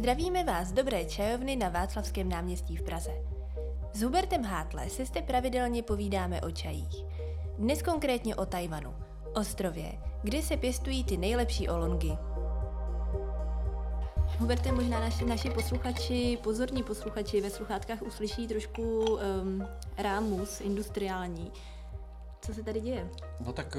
Zdravíme vás z dobré čajovny na Václavském náměstí v Praze. S Hubertem Hátle si zde pravidelně povídáme o čajích. Dnes konkrétně o Tchaj-wanu, ostrově, kde se pěstují ty nejlepší olongy. Huberte, možná naši posluchači, pozorní posluchači ve sluchátkách uslyší trošku rámus industriální. Co se tady děje? No tak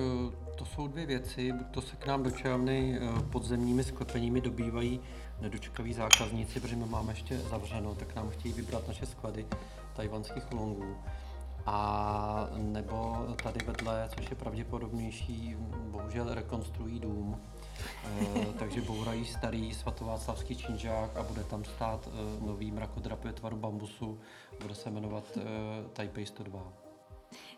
to jsou dvě věci. Buď to se k nám do čajovny podzemními sklepeními dobývají nedočkaví zákazníci, protože my máme ještě zavřeno, tak nám chtějí vybrat naše sklady tajvanských olongů. A nebo tady vedle, což je pravděpodobnější, bohužel rekonstruují dům. Takže bourají starý svatováclavský činžák a bude tam stát nový mrakodrap ve tvaru bambusu. Bude se jmenovat Taipei 102.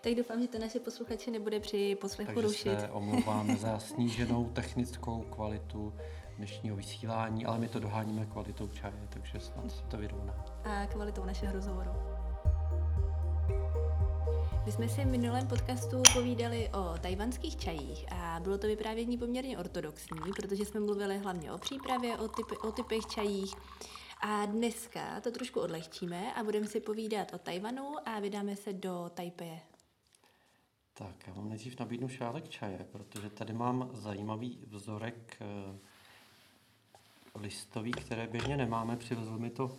Tak doufám, že to naše posluchače nebude při poslechu rušit. Takže se omlouváme za sníženou technickou kvalitu dnešního vysílání, ale my to doháníme kvalitou čaje, takže snad se to vyrovná. A kvalitou našeho rozhovoru. My jsme si v minulém podcastu povídali o tajvanských čajích a bylo to vyprávění poměrně ortodoxní, protože jsme mluvili hlavně o přípravě, o typech čajích. A dneska to trošku odlehčíme a budeme si povídat o Tchaj-wanu a vydáme se do Taipeje. Tak, já vám nejdřív nabídnu šálek čaje, protože tady mám zajímavý vzorek listový, které běžně nemáme. Přivezl mi to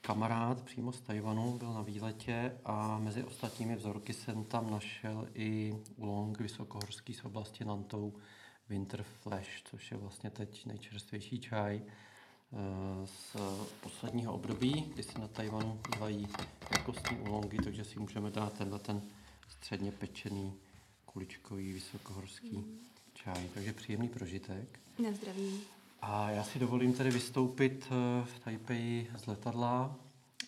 kamarád přímo z Tchaj-wanu, byl na výletě a mezi ostatními vzorky jsem tam našel i oolong vysokohorský z oblasti Nantou Winter Flash, což je vlastně teď nejčerstvější čaj z posledního období, kdy se na Tchaj-wanu dělají jakostní oolongy, takže si můžeme dát tenhle ten středně pečený kuličkový vysokohorský čaj. Takže příjemný prožitek. Na zdraví. A já si dovolím tedy vystoupit v Taipeji z letadla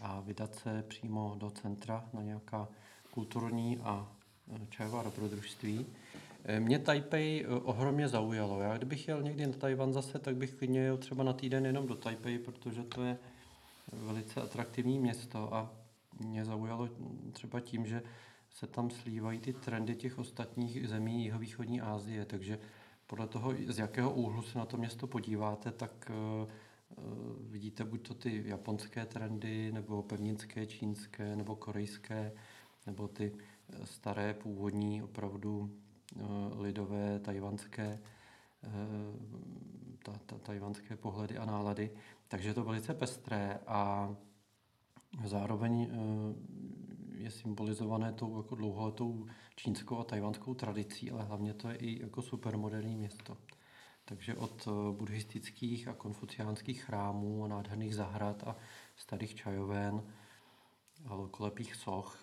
a vydat se přímo do centra na nějaká kulturní a čajová dobrodružství. Mě Taipej ohromně zaujalo. Já kdybych jel někdy na Tchaj-wan zase, tak bych klidně jel třeba na týden jenom do Taipeji, protože to je velice atraktivní město a mě zaujalo třeba tím, že se tam slívají ty trendy těch ostatních zemí jihovýchodní Asie, takže podle toho, z jakého úhlu se na to město podíváte, tak vidíte buď to ty japonské trendy, nebo pevninské, čínské, nebo korejské, nebo ty staré, původní, opravdu lidové, tajvanské, tajvanské pohledy a nálady. Takže je to velice pestré a zároveň je symbolizované tou jako dlouholetou čínskou a tajvanskou tradicí, ale hlavně to je i jako supermoderní město. Takže od buddhistických a konfuciánských chrámů a nádherných zahrad a starých čajoven a lokolepých soch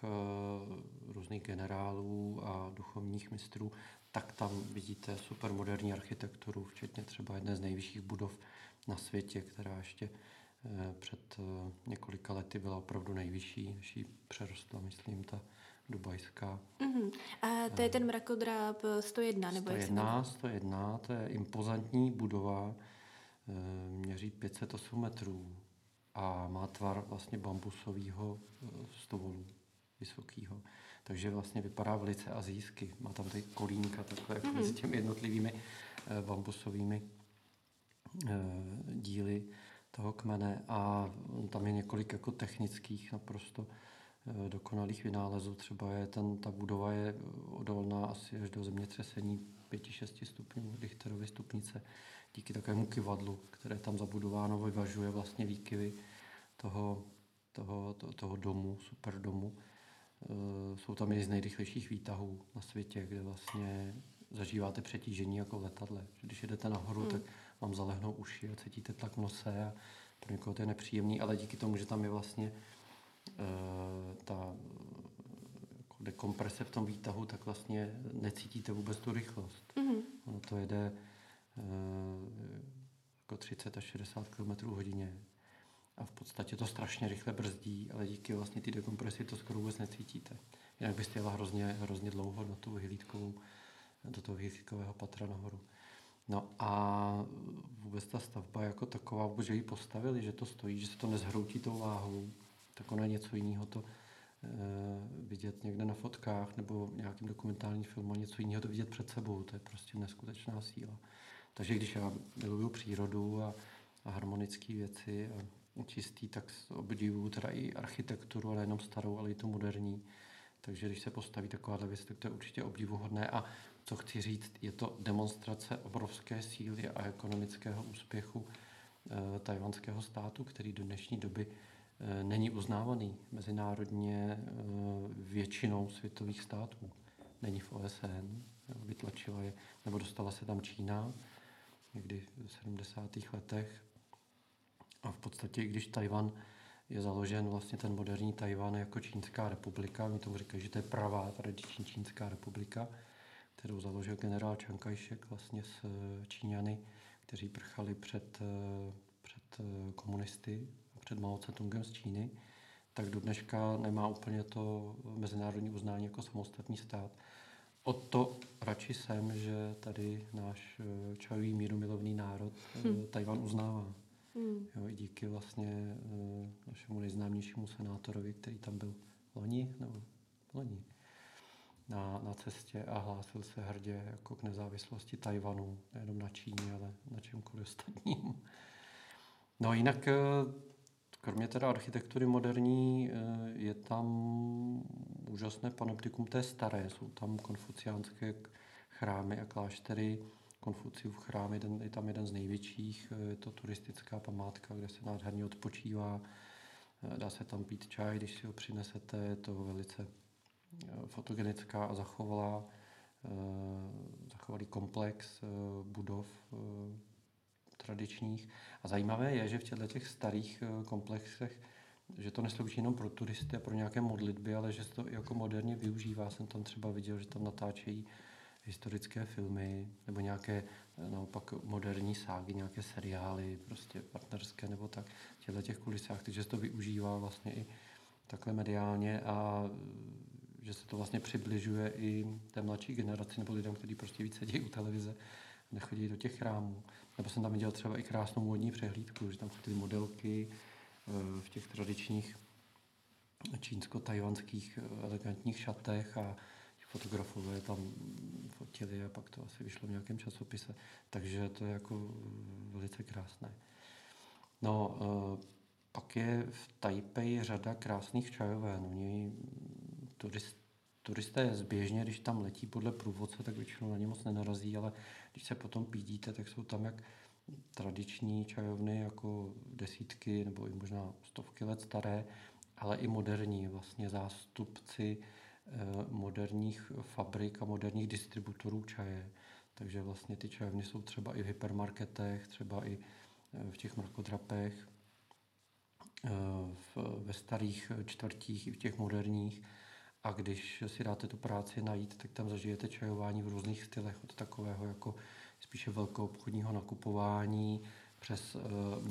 různých generálů a duchovních mistrů, tak tam vidíte supermoderní architekturu, včetně třeba jedné z nejvyšších budov na světě, která ještě před několika lety byla opravdu nejvyšší, než ji přerostla, myslím, ta dubajská. Mm-hmm. A to je ten mrakodrap 101, nebo jak se jmenuje? 101, to je impozantní budova, měří 508 metrů a má tvar vlastně bambusového stovolu vysokého. Takže vlastně vypadá velice asijsky. Má tam ty kolínka takhle jako s těmi jednotlivými bambusovými díly toho kmene a tam je několik jako technických naprosto dokonalých vynálezů. Třeba je ta budova je odolná asi až do zemětřesení 5-6 stupňů Richterovy stupnice. Díky takovému kyvadlu, které tam zabudováno, vyvažuje vlastně výkyvy toho domu, super domu. Jsou tam i z nejrychlejších výtahů na světě, kde vlastně zažíváte přetížení jako v letadle. Když jedete nahoru, tak vám zalehnou uši a cítíte tlak v nose a pro někoho to je nepříjemný, ale díky tomu, že tam je vlastně ta jako dekomprese v tom výtahu, tak vlastně necítíte vůbec tu rychlost. Mm-hmm. Ono to jede jako 30 až 60 km/h a v podstatě to strašně rychle brzdí, ale díky vlastně té dekompresi to skoro vůbec necítíte. Jinak byste jela hrozně dlouho na tu vyhlídkovou, do toho vyhlídkového patra nahoru. No a vůbec ta stavba jako taková, vůbec, že ji postavili, že to stojí, že se to nezhroutí tou váhou, tak ona je něco jiného to vidět někde na fotkách nebo v nějakém dokumentálním filmu, něco jiného to vidět před sebou, to je prostě neskutečná síla. Takže když já miluju přírodu a a harmonické věci a čistý, tak obdivuju teda i architekturu, nejenom starou, ale i tu moderní. Takže když se postaví takováhle věc, tak to je určitě obdivuhodné. A co chci říct, je to demonstrace obrovské síly a ekonomického úspěchu tajvanského státu, který do dnešní doby není uznávaný mezinárodně většinou světových států. Není v OSN, vytlačila je, nebo dostala se tam Čína někdy v 70. letech. A v podstatě, i když Tajvan je založen, vlastně ten moderní Tajvan jako Čínská republika, my tomu říkají, že to je pravá tradiční Čínská republika, kterou založil generál Čankajšek vlastně s Číňany, kteří prchali před komunisty, před Mao Tse-tungem z Číny, tak do dneška nemá úplně to mezinárodní uznání jako samostatný stát. O to radši jsem, že tady náš čajový mírumilovný národ Tajvan uznává. Jo, i díky vlastně našemu nejznámějšímu senátorovi, který tam byl loni na cestě a hlásil se hrdě jako k nezávislosti Tajvanu, nejenom na Číně, ale na čemkoliv ostatním. No jinak kromě teda architektury moderní je tam úžasné panoptikum té staré. Jsou tam konfuciánské chrámy a kláštery. Konfuciův chrám je tam jeden z největších. Je to turistická památka, kde se nádherně odpočívá. Dá se tam pít čaj, když si ho přinesete. Je to velice fotogenická a zachovalý komplex budov tradičních. A zajímavé je, že v těchto starých komplexech, že to neslouží jenom pro turisty a pro nějaké modlitby, ale že se to jako moderně využívá. Jsem tam třeba viděl, že tam natáčejí historické filmy nebo nějaké naopak moderní ságy, nějaké seriály, prostě partnerské nebo tak v těchto kulisách. Takže se to využívá vlastně i takhle mediálně a že se to vlastně přibližuje i té mladší generaci nebo lidem, kteří prostě víc sedí u televize, nechodí do těch chrámů. Nebo jsem tam viděl třeba i krásnou módní přehlídku, že tam chodily modelky v těch tradičních čínsko-tajvanských elegantních šatech a fotografové tam fotili a pak to asi vyšlo v nějakém časopise. Takže to je jako velice krásné. No, pak je v Taipeji řada krásných čajoven. Oni turisté zběžně, když tam letí podle průvodce, tak většinou na ně moc nenarazí, ale když se potom pídíte, tak jsou tam jak tradiční čajovny, jako desítky nebo i možná stovky let staré, ale i moderní vlastně zástupci moderních fabrik a moderních distributorů čaje. Takže vlastně ty čajovny jsou třeba i v hypermarketech, třeba i v těch mrakodrapech, ve starých čtvrtích i v těch moderních. A když si dáte tu práci najít, tak tam zažijete čajování v různých stylech, od takového jako spíše velkoobchodního nakupování přes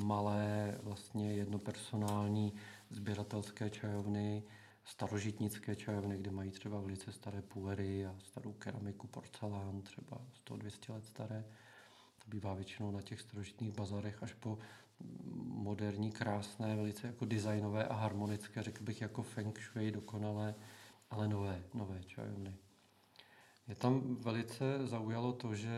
malé vlastně jednopersonální sběratelské čajovny, starožitnické čajovny, kde mají třeba velice staré půlery a starou keramiku, porcelán, třeba 100-200 let staré. To bývá většinou na těch starožitných bazarech až po moderní, krásné, velice jako designové a harmonické, řekl bych jako feng shui dokonalé, ale nové čajovny. Je tam velice zaujalo to, že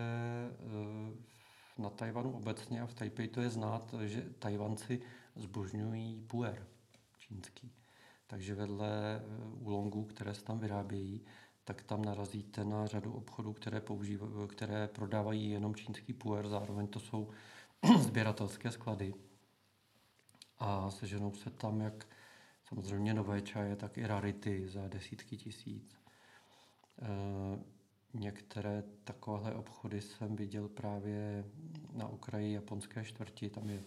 na Tajvanu obecně a v Taipeji to je znát, že Tajvanci zbožňují puer čínský. Takže vedle oolongů, které se tam vyrábějí, tak tam narazíte na řadu obchodů, které prodávají jenom čínský puer, zároveň to jsou sběratelské sklady. A seženou se tam jak samozřejmě nové čaje, tak i rarity za desítky tisíc. Některé takovéhle obchody jsem viděl právě na okraji japonské čtvrti. Tam je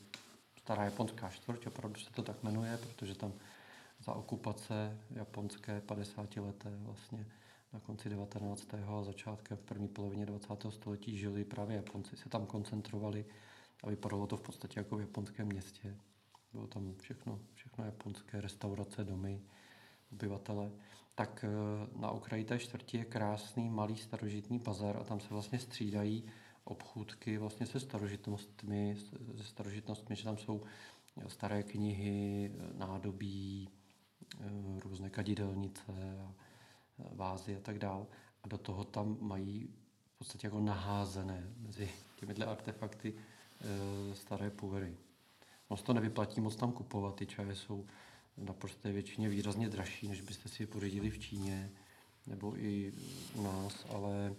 stará japonská čtvrť, opravdu se to tak jmenuje, protože tam za okupace japonské 50-leté vlastně na konci 19. a začátkem v první polovině 20. století žili právě Japonci, se tam koncentrovali a vypadalo to v podstatě jako v japonském městě. Bylo tam všechno japonské, restaurace, domy, obyvatele. Tak na okraji té čtvrti je krásný malý starožitný bazar a tam se vlastně střídají obchůdky vlastně se starožitnostmi, že tam jsou staré knihy, nádobí, různé kadidelnice, vázy a tak dál. A do toho tam mají v podstatě jako naházené mezi těmihle artefakty staré puery. moc to nevyplatí moc tam kupovat, ty čaje jsou naprosté většině výrazně dražší, než byste si je pořídili v Číně nebo i u nás, ale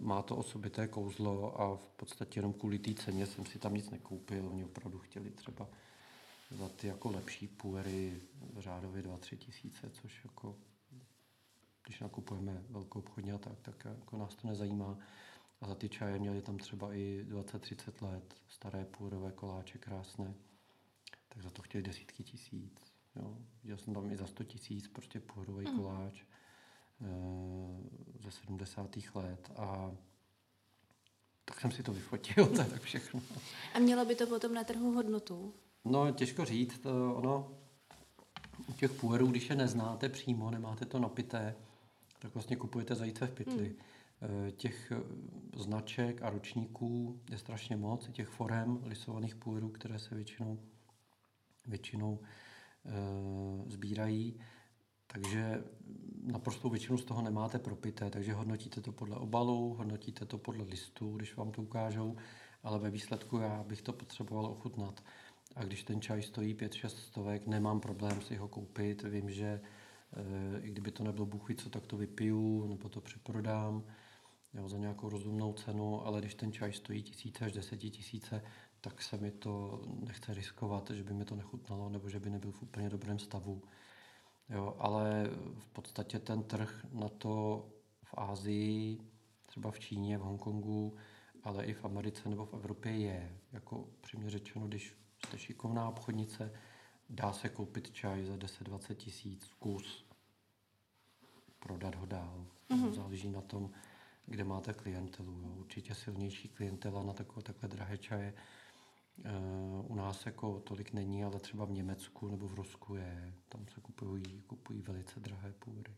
má to osobité kouzlo a v podstatě jenom kvůli té ceně jsem si tam nic nekoupil. Oni opravdu chtěli třeba za ty jako lepší puery řádově 2-3 tisíce, což jako, když nakupujeme velkou obchodně a tak jako nás to nezajímá. A za ty čaje měli tam třeba i 20-30 let staré půrové koláče krásné, tak za to chtěli desítky tisíc. Jo. Dělal jsem tam i za 100 000 prostě půrovej koláč ze 70. let a tak jsem si to vyfotil, tak všechno. A mělo by to potom na trhu hodnotu? No, těžko říct, ono u těch půrů, když je neznáte přímo, nemáte to napité, tak vlastně kupujete zajíce v pytli. Těch značek a ročníků je strašně moc, těch forem lisovaných puerů, které se většinou sbírají, takže naprostou většinu z toho nemáte propité, takže hodnotíte to podle obalu, hodnotíte to podle listů, když vám to ukážou, ale ve výsledku já bych to potřeboval ochutnat. A když ten čaj stojí 5-6 stovek, nemám problém si ho koupit, vím, že i kdyby to nebylo bůh ví co, tak to vypiju nebo to přeprodám, jo, za nějakou rozumnou cenu, ale když ten čaj stojí 1000 až 10 000, tak se mi to nechce riskovat, že by mi to nechutnalo nebo že by nebyl v úplně dobrém stavu. Jo, ale v podstatě ten trh na to v Asii, třeba v Číně, v Hongkongu, ale i v Americe nebo v Evropě je. Jako přímě řečeno, když jste šikovná obchodnice, dá se koupit čaj za 10-20 000 kus, prodat ho dál. Záleží na tom, kde máte klientelu. Jo. Určitě silnější klientela na takové drahé čaje u nás jako tolik není, ale třeba v Německu nebo v Rusku je. Tam se kupují velice drahé půry.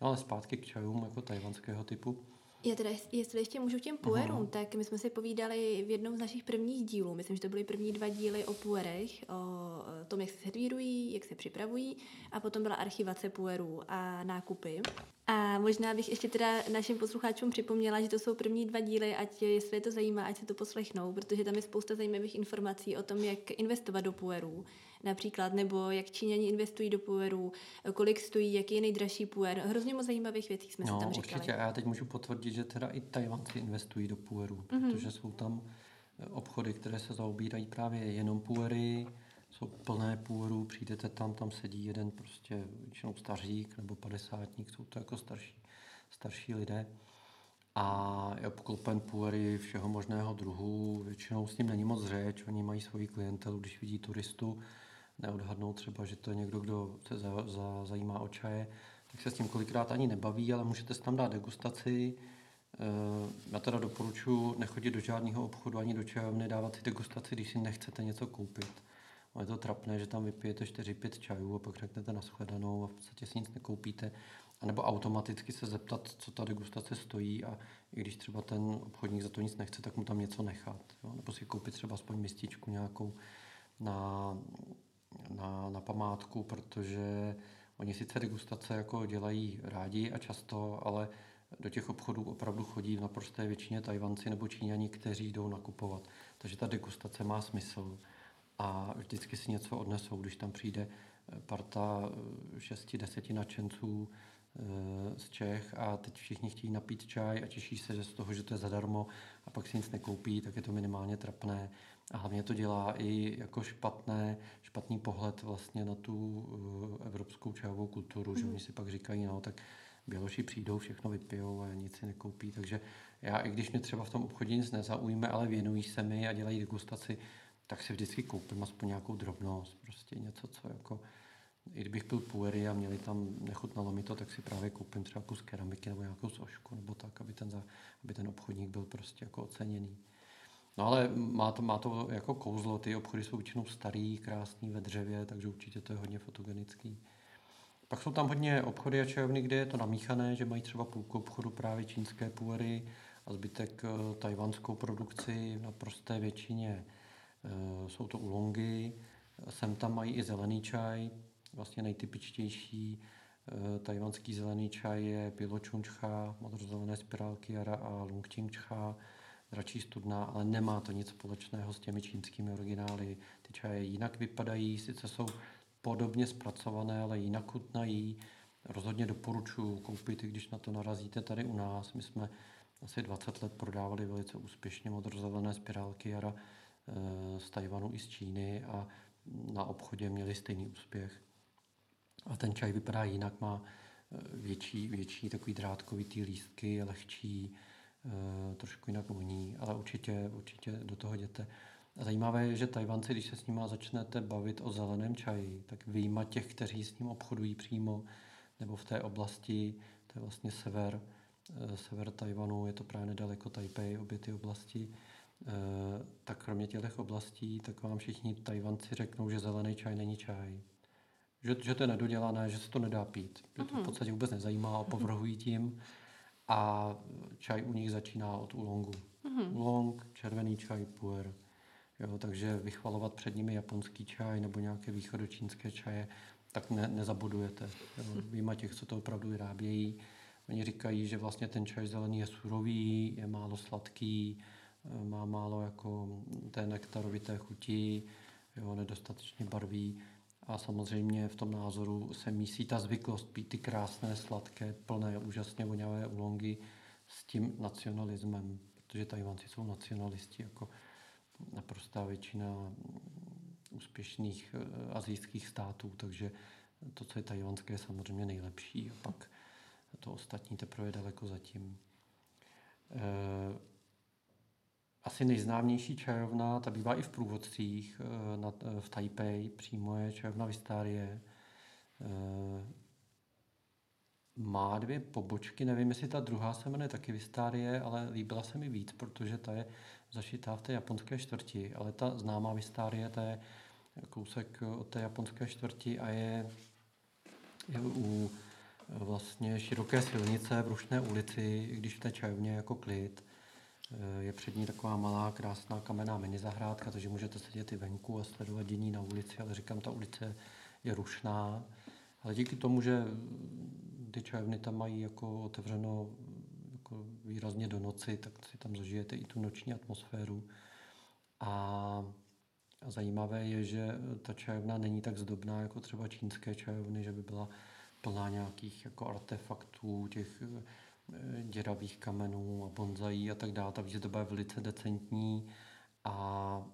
No ale zpátky k čajům jako tajvanského typu. Já teda, jestli ještě můžu k těm puerům, tak my jsme si povídali v jednom z našich prvních dílů, myslím, že to byly první 2 díly o puerech, o tom, jak se servírují, jak se připravují, a potom byla archivace puerů a nákupy. A možná bych ještě teda našim posluchačům připomněla, že to jsou první 2 díly, ať jestli je to zajímá, ať se to poslechnou, protože tam je spousta zajímavých informací o tom, jak investovat do puerů například, nebo jak Číňani investují do puerů, kolik stojí, jaký je nejdražší puer. Hrozně moc zajímavých věcí jsme si tam říkali. No určitě, a já teď můžu potvrdit, že teda i Tajvanci investují do puerů, protože jsou tam obchody, které se zaobírají právě jenom puery, jsou plné puerů, přijdete tam, tam sedí jeden prostě většinou stařík nebo 50-tník, jsou to jako starší lidé. A je obklopen puery všeho možného druhu, většinou s ním není moc řeč, oni mají svoji klientelu, když vidí turistu, neodhadnou třeba, že to je někdo, kdo se zajímá o čaje, tak se s tím kolikrát ani nebaví, ale můžete si tam dát degustaci. Já teda doporučuji nechodit do žádného obchodu ani do čajovny, dávat si degustaci, když si nechcete něco koupit. Je to trapné, že tam vypijete 4-5 čajů a pak řeknete nashledanou a v podstatě si nic nekoupíte. A nebo automaticky se zeptat, co ta degustace stojí, a i když třeba ten obchodník za to nic nechce, tak mu tam něco nechat. Jo? Nebo si koupit třeba aspoň mističku nějakou na památku, protože oni sice degustace jako dělají rádi a často, ale do těch obchodů opravdu chodí v naprosté většině Tajvanci nebo Číňani, kteří jdou nakupovat. Takže ta degustace má smysl a vždycky si něco odnesou, když tam přijde parta 6-10 nadšenců z Čech a teď všichni chtějí napít čaj a těší se z toho, že to je zadarmo a pak si nic nekoupí, tak je to minimálně trapné. A hlavně to dělá i jako špatný pohled vlastně na tu evropskou čajovou kulturu, že oni si pak říkají, no tak Běloši přijdou, všechno vypijou a nic si nekoupí. Takže já, i když mě třeba v tom obchodě nic nezaujme, ale věnují se mi a dělají degustaci, tak si vždycky koupím aspoň nějakou drobnost, prostě něco, co jako... I kdybych pil puery a měli tam, nechutnalo mi to, tak si právě koupím třeba kus keramiky nebo nějakou sošku nebo tak, aby ten obchodník byl prostě jako oceněný. No ale má to jako kouzlo, ty obchody jsou většinou starý, krásný, ve dřevě, takže určitě to je hodně fotogenický. Pak jsou tam hodně obchody a čajovny, kde je to namíchané, že mají třeba půlku obchodu právě čínské puery a zbytek tajvanskou produkci na prosté většině. Jsou to ulongy, sem tam mají i zelený čaj. Vlastně nejtypičtější tajvanský zelený čaj je piločunchcha, modrozelené spirálky jara a lungchinchcha. dračí studna, ale nemá to nic společného s těmi čínskými originály. Ty čaje jinak vypadají, sice jsou podobně zpracované, ale jinak chutnají. Rozhodně doporučuji koupit, když na to narazíte tady u nás. My jsme asi 20 let prodávali velice úspěšně modrozelené spirálky jara z Tajvanu i z Číny a na obchodě měli stejný úspěch. A ten čaj vypadá jinak, má větší takový drátkovitý lístky, je lehčí, trošku jinak voní, ale určitě do toho jděte. A zajímavé je, že Tajvanci, když se s nima začnete bavit o zeleném čaji, tak vyjma těch, kteří s ním obchodují přímo, nebo v té oblasti, to je vlastně sever Tajvanu, je to právě nedaleko Taipei, obě ty oblasti, tak kromě těchto oblastí, tak vám všichni Tajvanci řeknou, že zelený čaj není čaj. Že to je nedodělané, že se to nedá pít. Že to v podstatě vůbec nezajímá, opovrhují tím. A čaj u nich začíná od oolongu. Oolong, červený čaj, puer. Jo, takže vychvalovat před nimi japonský čaj nebo nějaké východočínské čaje, tak nezabodujete. Výjima těch, co to opravdu vyrábějí. Oni říkají, že vlastně ten čaj zelený je surový, je málo sladký, má málo jako té nektarovité chuti, jo, nedostatečně barví. A samozřejmě v tom názoru se mísí ta zvyklost pít ty krásné, sladké, plné, úžasně voňavé oolongy s tím nacionalismem, protože Tajvanci jsou nacionalisti, jako naprostá většina úspěšných asijských států, takže to, co je tajvanské, je samozřejmě nejlepší a pak to ostatní teprve daleko zatím. Asi nejznámější čajovna, ta bývá i v průvodcích v Taipei, přímo je čajovna Wistarie. Má dvě pobočky, nevím, jestli ta druhá se jmenuje taky Wistarie, ale líbila se mi víc, protože ta je zašitá v té japonské čtvrti, ale ta známá Wistarie, ta je kousek od té japonské čtvrti a je u vlastně široké silnice v rušné ulici, když v té čajovně jako klid. Je před ní taková malá, krásná kamenná minizahrádka, takže můžete sedět i venku a sledovat dění na ulici, ale říkám, ta ulice je rušná. Ale díky tomu, že ty čajovny tam mají jako otevřeno jako výrazně do noci, tak si tam zažijete i tu noční atmosféru. A zajímavé je, že ta čajovna není tak zdobná jako třeba čínské čajovny, že by byla plná nějakých jako artefaktů, těch děravých kamenů a bonzají a tak dále. Ta výzdoba je velice decentní a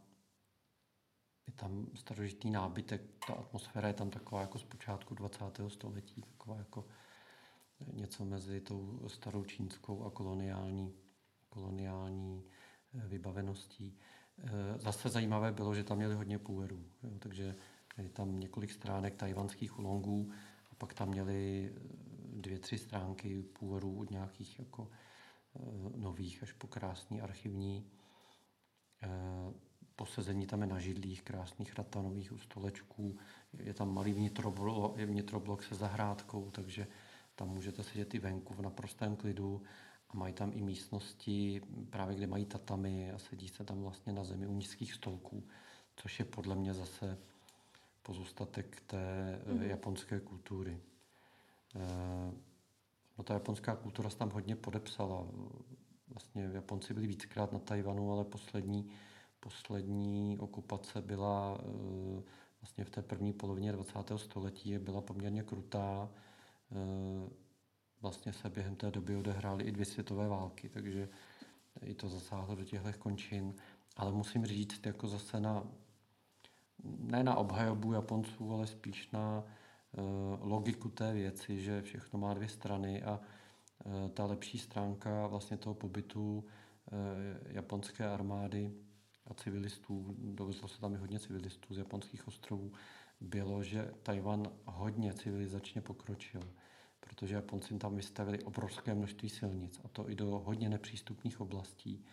je tam starožitý nábytek. Ta atmosféra je tam taková jako z počátku 20. století, taková jako něco mezi tou starou čínskou a koloniální vybaveností. Zase zajímavé bylo, že tam měli hodně puerů, takže je tam několik stránek tajvanských oolongů. Pak tam měli 2-3 stránky původů od nějakých jako nových až po krásný archivní. Posezení tam je na židlích, krásných ratanových u stolečků. Je tam malý vnitroblok se zahrádkou, takže tam můžete sedět i venku v naprostém klidu. A mají tam i místnosti, právě kde mají tatami a sedí se tam vlastně na zemi u nízkých stolků, což je podle mě zase pozůstatek té japonské kultury. No, ta japonská kultura se tam hodně podepsala. Vlastně Japonci byli víckrát na Tajvanu, ale poslední okupace byla vlastně v té první polovině 20. století, byla poměrně krutá. Vlastně se během té doby odehrály i 2 světové války, takže i to zasáhlo do těchto končin. Ale musím říct, jako zase ne na obhajobu Japonců, ale spíš na logiku té věci, že všechno má 2 strany a ta lepší stránka vlastně toho pobytu japonské armády a civilistů, dovezlo se tam i hodně civilistů z japonských ostrovů, bylo, že Tajvan hodně civilizačně pokročil, protože Japonci tam vystavili obrovské množství silnic a to i do hodně nepřístupných oblastí,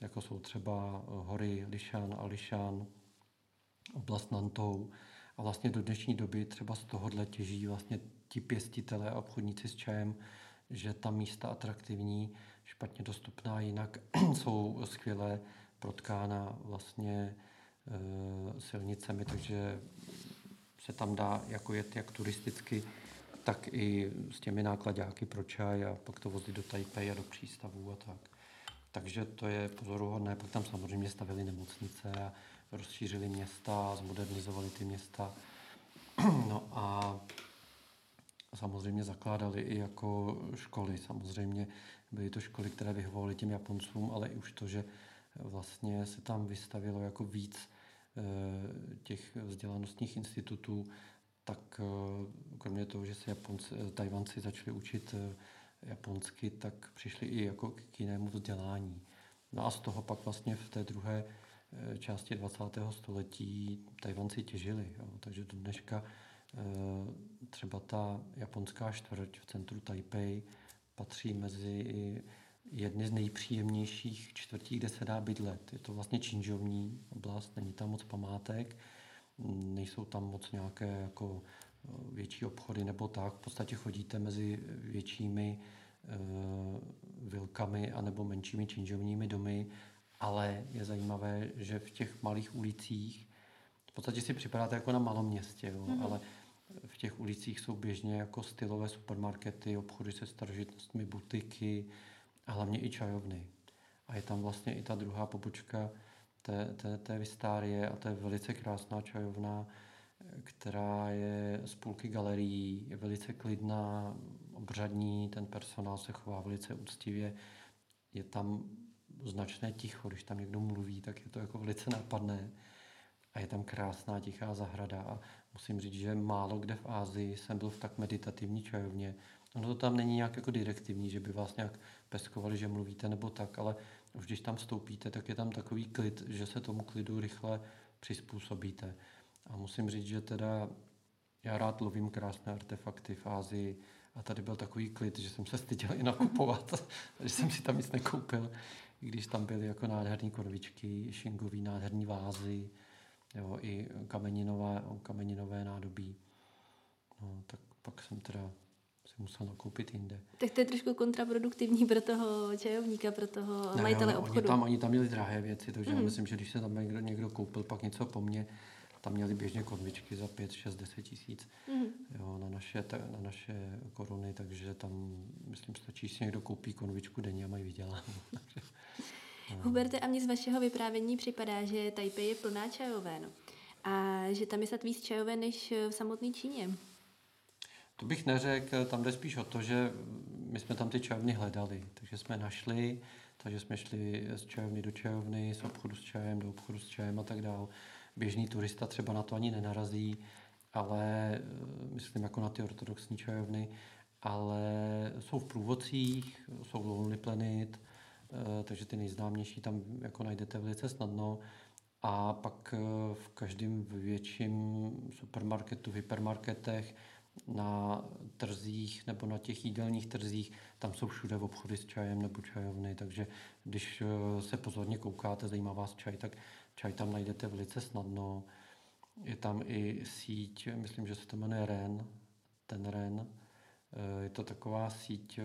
jako jsou třeba hory Lišan, Alishan, oblast Nantou a vlastně do dnešní doby třeba z tohohle těží vlastně ti pěstitelé a obchodníci s čajem, že ta místa atraktivní, špatně dostupná, jinak jsou skvěle protkána vlastně silnicemi, takže se tam dá jako jet jak turisticky, tak i s těmi nákladáky pro čaj a pak to vozit do Taipei a do přístavů a tak. Takže to je pozoruhodné, pak tam samozřejmě stavěli nemocnice a rozšířili města, zmodernizovali ty města. No a samozřejmě zakládali i jako školy. Samozřejmě byly to školy, které vyhovovaly těm Japoncům, ale i už to, že vlastně se tam vystavilo jako víc těch vzdělanostních institutů, tak kromě toho, že se Tajvanci začali učit japonsky, tak přišli i jako k jinému vzdělání. No a z toho pak vlastně v té druhé části 20. století Tajvanci těžili. Jo. Takže do dneška třeba ta japonská čtvrť v centru Taipei patří mezi jedny z nejpříjemnějších čtvrtí, kde se dá bydlet. Je to vlastně činžovní oblast, není tam moc památek, nejsou tam moc nějaké jako větší obchody nebo tak. V podstatě chodíte mezi většími vilkami anebo menšími činžovními domy, ale je zajímavé, že v těch malých ulicích v podstatě si připadáte jako na malom městě, jo? Mm-hmm. Ale v těch ulicích jsou běžně jako stylové supermarkety, obchody se starožitnostmi, butiky a hlavně i čajovny. A je tam vlastně i ta druhá pobočka té Wistarie a to je velice krásná čajovna, která je z půlky galerií, je velice klidná, obřadní, ten personál se chová velice úctivě, je tam značné ticho, když tam někdo mluví, tak je to jako velice nápadné a je tam krásná tichá zahrada a musím říct, že málo kde v Asii jsem byl v tak meditativní čajovně. Ono to tam není nějak jako direktivní, že by vás nějak peskovali, že mluvíte nebo tak, ale už když tam vstoupíte, tak je tam takový klid, že se tomu klidu rychle přizpůsobíte. A musím říct, že teda já rád lovím krásné artefakty v Asii a tady byl takový klid, že jsem se styděl i nakupovat, že jsem si tam nic nekoupil, i když tam byly jako nádherné konvičky, šingový nádherný vázy, jo, i kameninové nádobí. No, tak pak jsem teda si musel nakoupit jinde. Tak to je trošku kontraproduktivní pro toho čajovníka, pro toho majitele obchodu. Oni tam měli drahé věci, takže já myslím, že když se tam někdo koupil, pak něco po mně, tam měli běžně konvičky za 5, 6, 10 tisíc jo, na naše koruny, takže tam, myslím, stačí, že si někdo koupí konvičku denně a mají vyděláno. Huberte, a mně z vašeho vyprávění připadá, že Taipei je plná čajoven a že tam je snad víc čajoven než v samotné Číně. To bych neřekl, tam jde spíš o to, že my jsme tam ty čajovny hledali, takže jsme našli, takže jsme šli z čajovny do čajovny, z obchodu s čajem do obchodu s čajem a tak dál. Běžný turista třeba na to ani nenarazí, ale myslím jako na ty ortodoxní čajovny, ale jsou v průvodcích, jsou Lonely Planet, takže ty nejznámější tam jako najdete velice snadno a pak v každém větším supermarketu, v hypermarketech, na trzích nebo na těch jídelních trzích, tam jsou všude obchody s čajem nebo čajovny, takže když se pozorně koukáte, zajímá vás čaj, tak čaj tam najdete velice snadno. Je tam i síť, myslím, že se to jmenuje Ren. Je to taková síť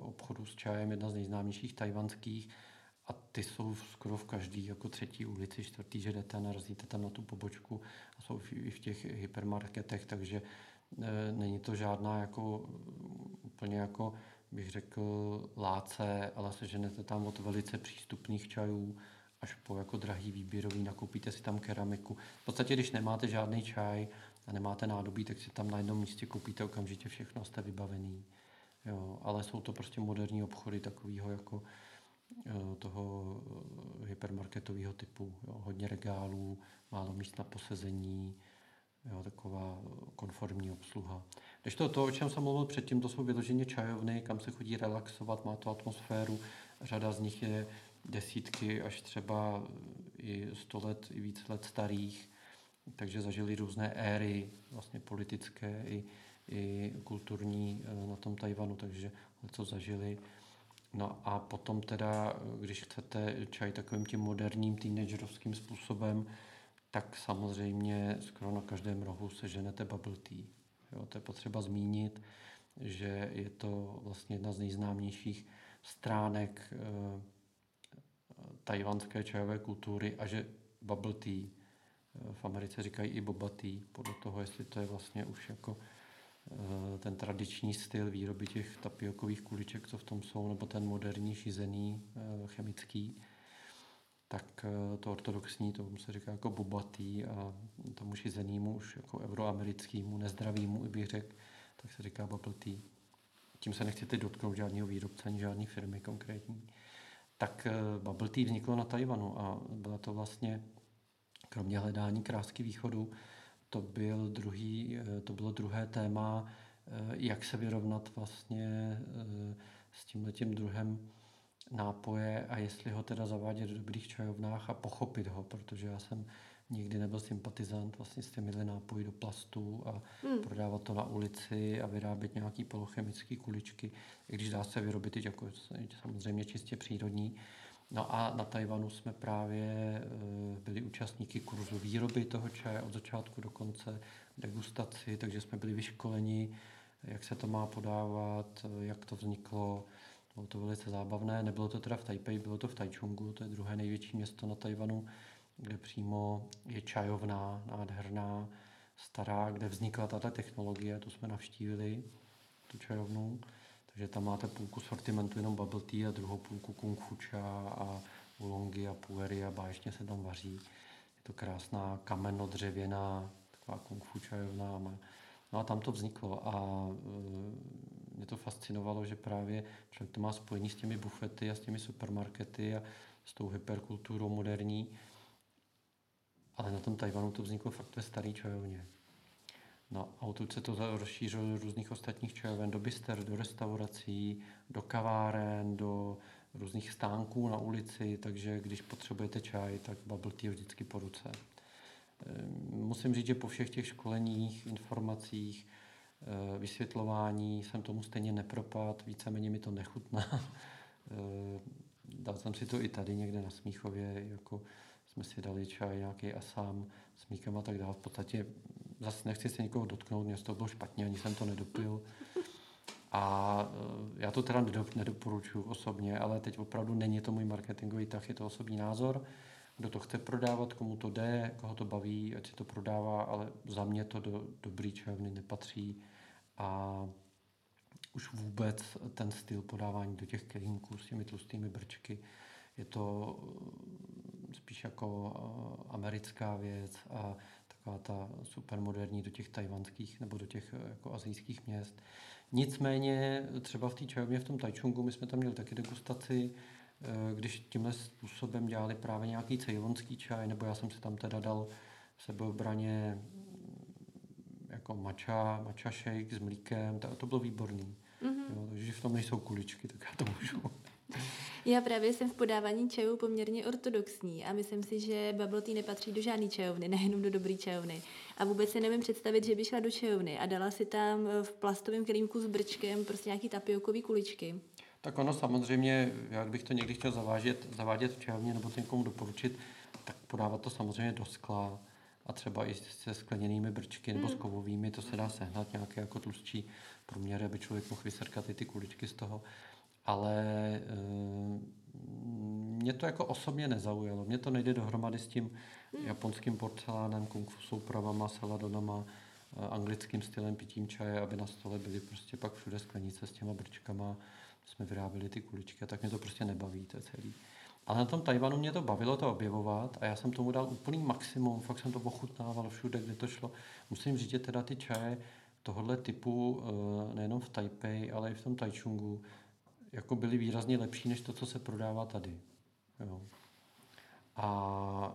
obchodů s čajem, jedna z nejznámějších tajvanských a ty jsou skoro v každý, jako třetí ulici, čtvrtý, že jdete, narazíte tam na tu pobočku a jsou i v těch hypermarketech, takže není to žádná jako úplně jako bych řekl láce, ale seženete tam od velice přístupných čajů až po jako drahý výběrový, nakoupíte si tam keramiku. V podstatě, když nemáte žádný čaj a nemáte nádobí, tak si tam na jednom místě koupíte okamžitě všechno, jste vybavený. Jo, ale jsou to prostě moderní obchody takového jako toho hypermarketového typu. Jo, hodně regálů, málo míst na posezení, jo, taková konformní obsluha. Když to, o čem jsem mluvil předtím, to jsou vyloženě čajovny, kam se chodí relaxovat, má to atmosféru, řada z nich je desítky až třeba i 100 let, i víc let starých, takže zažili různé éry, vlastně politické i kulturní na tom Tajvanu, takže co zažili. No a potom teda, když chcete čaj takovým tím moderním teenagerovským způsobem, tak samozřejmě skoro na každém rohu seženete bubble tea. Jo, to je potřeba zmínit, že je to vlastně jedna z nejznámějších stránek tajvanské čajové kultury a že bubble tea, v Americe říkají i boba tea, podle toho, jestli to je vlastně už jako ten tradiční styl výroby těch tapiokových kuliček, co v tom jsou, nebo ten moderní, šizený, chemický, tak to ortodoxní, tomu se říká jako bobatý a tomu šizenému, už jako euroamerickému, nezdravému, i bych řekl, tak se říká bubble tea. Tím se nechci teď dotknout žádného výrobce, ani žádné firmy konkrétní. Tak bubble tea vzniklo na Tajvanu a byla to vlastně, kromě hledání krásky východu, to bylo druhé téma, jak se vyrovnat vlastně s tímhletím druhem nápoje a jestli ho teda zavádět v dobrých čajovnách a pochopit ho, protože já jsem nikdy nebyl sympatizant vlastně s těmihle nápoji do plastu a prodávat to na ulici a vyrábět nějaký polochemické kuličky, i když dá se vyrobit i jako samozřejmě čistě přírodní. No a na Tajvanu jsme právě byli účastníky kurzu výroby toho čaje od začátku do konce, degustaci, takže jsme byli vyškoleni, jak se to má podávat, jak to vzniklo. Bylo to velice zábavné. Nebylo to teda v Taipei, bylo to v Taichungu, to je druhé největší město na Tajvanu, kde přímo je čajovná, nádherná, stará, kde vznikla tato technologie, tu jsme navštívili, tu čajovnu. Takže tam máte půlku sortimentu jenom bubble tea a druhou půlku kungfucha a ulongy a puery a báječně se tam vaří. Je to krásná kamennodřevěná taková kungfučajovná. No a tam to vzniklo a mě to fascinovalo, že právě člověk to má spojení s těmi bufety a s těmi supermarkety a s tou hyperkulturou moderní. Ale na tom Tajvanu to vzniklo fakt ve starý čajovně. No a odtud se to rozšířilo do různých ostatních čajoven, do bister, do restaurací, do kaváren, do různých stánků na ulici, takže když potřebujete čaj, tak bubble tea je vždycky po ruce. Musím říct, že po všech těch školeních, informacích, vysvětlování jsem tomu stejně nepropadl, víceméně mi to nechutná. Dal jsem si to i tady někde na Smíchově, jako jsme si dali čaj, nějaký asám s míkem a tak dále. V podstatě zase nechci se nikoho dotknout, mě to bylo špatně, ani jsem to nedopil. A já to teda nedoporučuji osobně, ale teď opravdu není to můj marketingový tah, je to osobní názor. Kdo to chce prodávat, komu to jde, koho to baví, ať si to prodává, ale za mě to do dobrý čajovny nepatří. A už vůbec ten styl podávání do těch kelímků s těmi tlustými brčky, je to spíš jako americká věc a taková ta supermoderní do těch tajvanských nebo do těch jako asijských měst. Nicméně třeba v té čajovně v tom Taichungu, my jsme tam měli taky degustaci, když tímhle způsobem dělali právě nějaký ceylonský čaj, nebo já jsem si tam teda dal v sebeobraně jako matcha shake s mlíkem, to bylo výborný. Mm-hmm. Jo, takže v tom nejsou kuličky, tak já to můžu. Já právě jsem v podávání čajů poměrně ortodoxní a myslím si, že bubble tea nepatří do žádné čajovny, nejenom do dobrý čajovny. A vůbec si nemím představit, že by šla do čajovny a dala si tam v plastovém kelímku s brčkem prostě nějaký tapiokový kuličky. Tak ono samozřejmě, já bych to někdy chtěl zavádět v čajovně nebo to někomu doporučit, tak podávat to samozřejmě do skla a třeba i se skleněnými brčky nebo s kovovými, to se dá sehnat nějaké jako tlustší průměry, aby člověk mohl vyserkat i ty kuličky z toho. Ale mě to jako osobně nezaujalo. Mně to nejde dohromady s tím japonským porcelánem, kungfu soupravama, seladonama, anglickým stylem pitím čaje, aby na stole byly prostě pak všude sklenice s těma brčkama. Jsme vyráběli ty kuličky a tak mě to prostě nebaví, to je celý. Ale na tom Tajvanu mě to bavilo to objevovat a já jsem tomu dal úplný maximum, fakt jsem to ochutnával všude, kde to šlo. Musím říct, že teda ty čaje tohohle typu nejenom v Taipei, ale i v tom Taichungu jako byly výrazně lepší než to, co se prodává tady. Jo. A